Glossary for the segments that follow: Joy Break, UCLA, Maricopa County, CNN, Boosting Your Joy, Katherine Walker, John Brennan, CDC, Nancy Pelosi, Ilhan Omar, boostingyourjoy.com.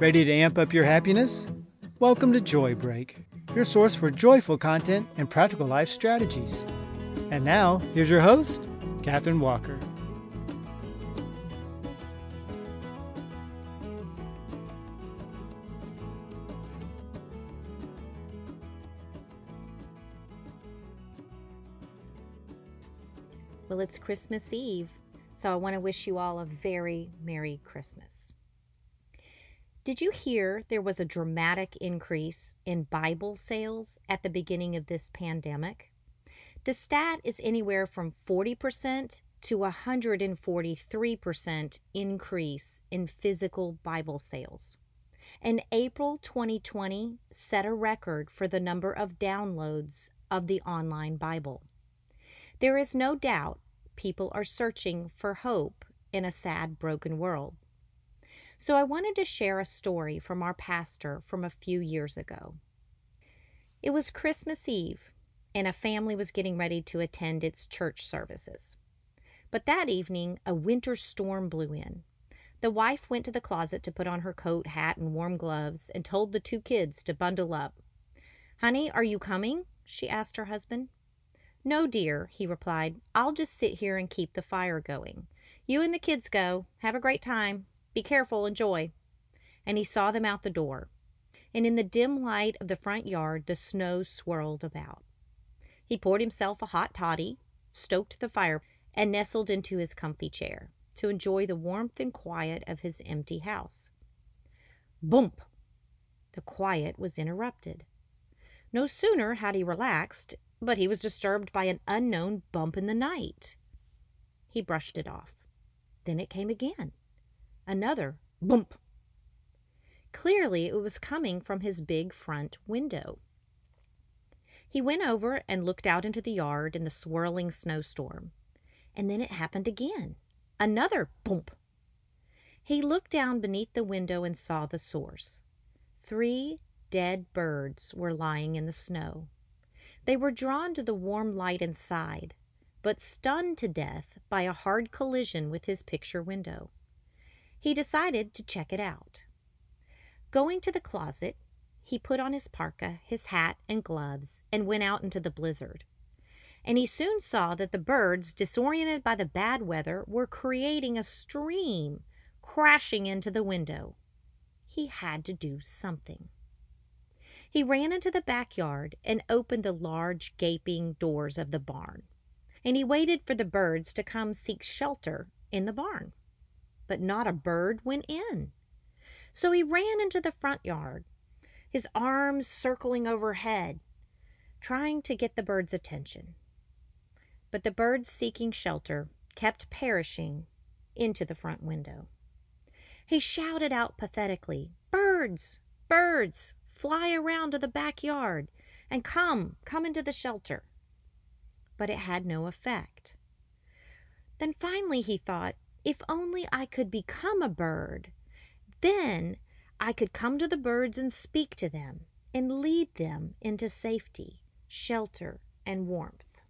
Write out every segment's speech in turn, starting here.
Ready to amp up your happiness? Welcome to Joy Break, your source for joyful content and practical life strategies. And now, here's your host, Katherine Walker. Well, it's Christmas Eve, so I want to wish you all a very Merry Christmas. Did you hear there was a dramatic increase in Bible sales at the beginning of this pandemic? The stat is anywhere from 40% to 143% increase in physical Bible sales. And April 2020 set a record for the number of downloads of the online Bible. There is no doubt people are searching for hope in a sad, broken world. So I wanted to share a story from our pastor from a few years ago. It was Christmas Eve, and a family was getting ready to attend its church services. But that evening, a winter storm blew in. The wife went to the closet to put on her coat, hat, and warm gloves and told the two kids to bundle up. "Honey, are you coming?" she asked her husband. "No, dear," he replied. "I'll just sit here and keep the fire going. You and the kids go. Have a great time. Be careful, enjoy." And he saw them out the door. And in the dim light of the front yard, the snow swirled about. He poured himself a hot toddy, stoked the fire, and nestled into his comfy chair to enjoy the warmth and quiet of his empty house. Bump! The quiet was interrupted. No sooner had he relaxed, but he was disturbed by an unknown bump in the night. He brushed it off. Then it came again. Another bump. Clearly, it was coming from his big front window. He went over and looked out into the yard in the swirling snowstorm. And then it happened again. Another bump. He looked down beneath the window and saw the source. 3 dead birds were lying in the snow. They were drawn to the warm light inside, but stunned to death by a hard collision with his picture window. He decided to check it out. Going to the closet, he put on his parka, his hat, and gloves, and went out into the blizzard. And he soon saw that the birds, disoriented by the bad weather, were creating a stream, crashing into the window. He had to do something. He ran into the backyard and opened the large, gaping doors of the barn, and he waited for the birds to come seek shelter in the barn. But not a bird went in. So he ran into the front yard, his arms circling overhead, trying to get the birds' attention. But the birds seeking shelter kept perishing into the front window. He shouted out pathetically, "Birds! Birds! Fly around to the backyard and come into the shelter." But it had no effect. Then finally he thought, if only I could become a bird, then I could come to the birds and speak to them and lead them into safety, shelter, and warmth.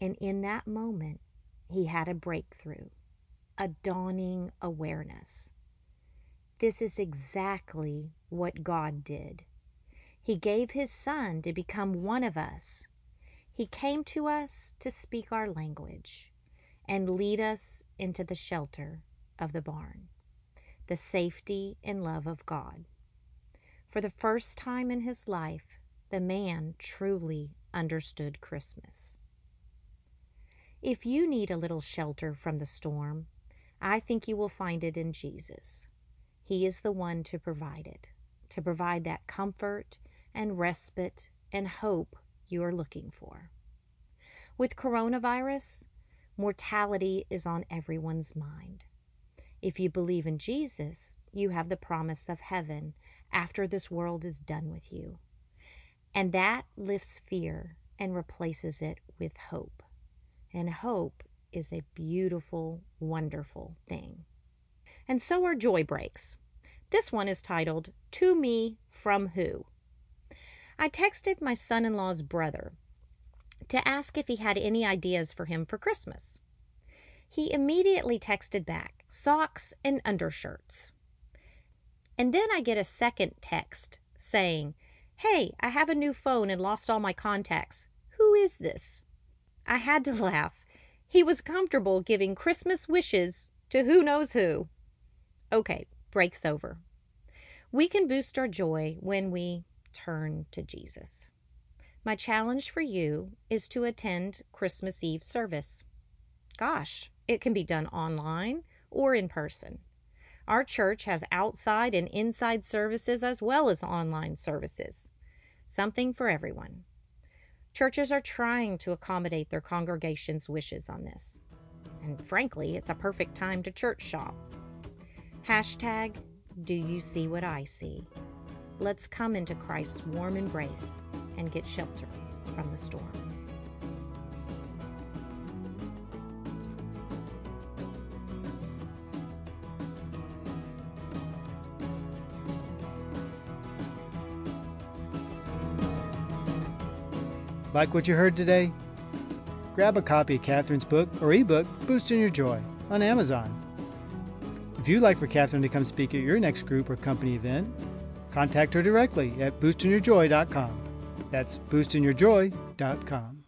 And in that moment, he had a breakthrough, a dawning awareness. This is exactly what God did. He gave his Son to become one of us. He came to us to speak our language and lead us into the shelter of the barn, the safety and love of God. For the first time in his life, the man truly understood Christmas. If you need a little shelter from the storm, I think you will find it in Jesus. He is the one to provide it, to provide that comfort and respite and hope you are looking for. With coronavirus, mortality is on everyone's mind. If you believe in Jesus, you have the promise of heaven after this world is done with you. And that lifts fear and replaces it with hope. And hope is a beautiful, wonderful thing. And so are joy breaks. This one is titled, "To Me, From Who?" I texted my son-in-law's brother to ask if he had any ideas for him for Christmas. He immediately texted back, socks and undershirts. And then I get a second text saying, "Hey, I have a new phone and lost all my contacts. Who is this?" I had to laugh. He was comfortable giving Christmas wishes to who knows who. Okay, break's over. We can boost our joy when we turn to Jesus. My challenge for you is to attend Christmas Eve service. Gosh, it can be done online or in person. Our church has outside and inside services as well as online services. Something for everyone. Churches are trying to accommodate their congregation's wishes on this. And frankly, it's a perfect time to church shop. Hashtag, do you see what I see? Let's come into Christ's warm embrace and get shelter from the storm. Like what you heard today? Grab a copy of Katherine's book or ebook, Boosting Your Joy, on Amazon. If you'd like for Katherine to come speak at your next group or company event, contact her directly at boostingyourjoy.com. That's boostingyourjoy.com.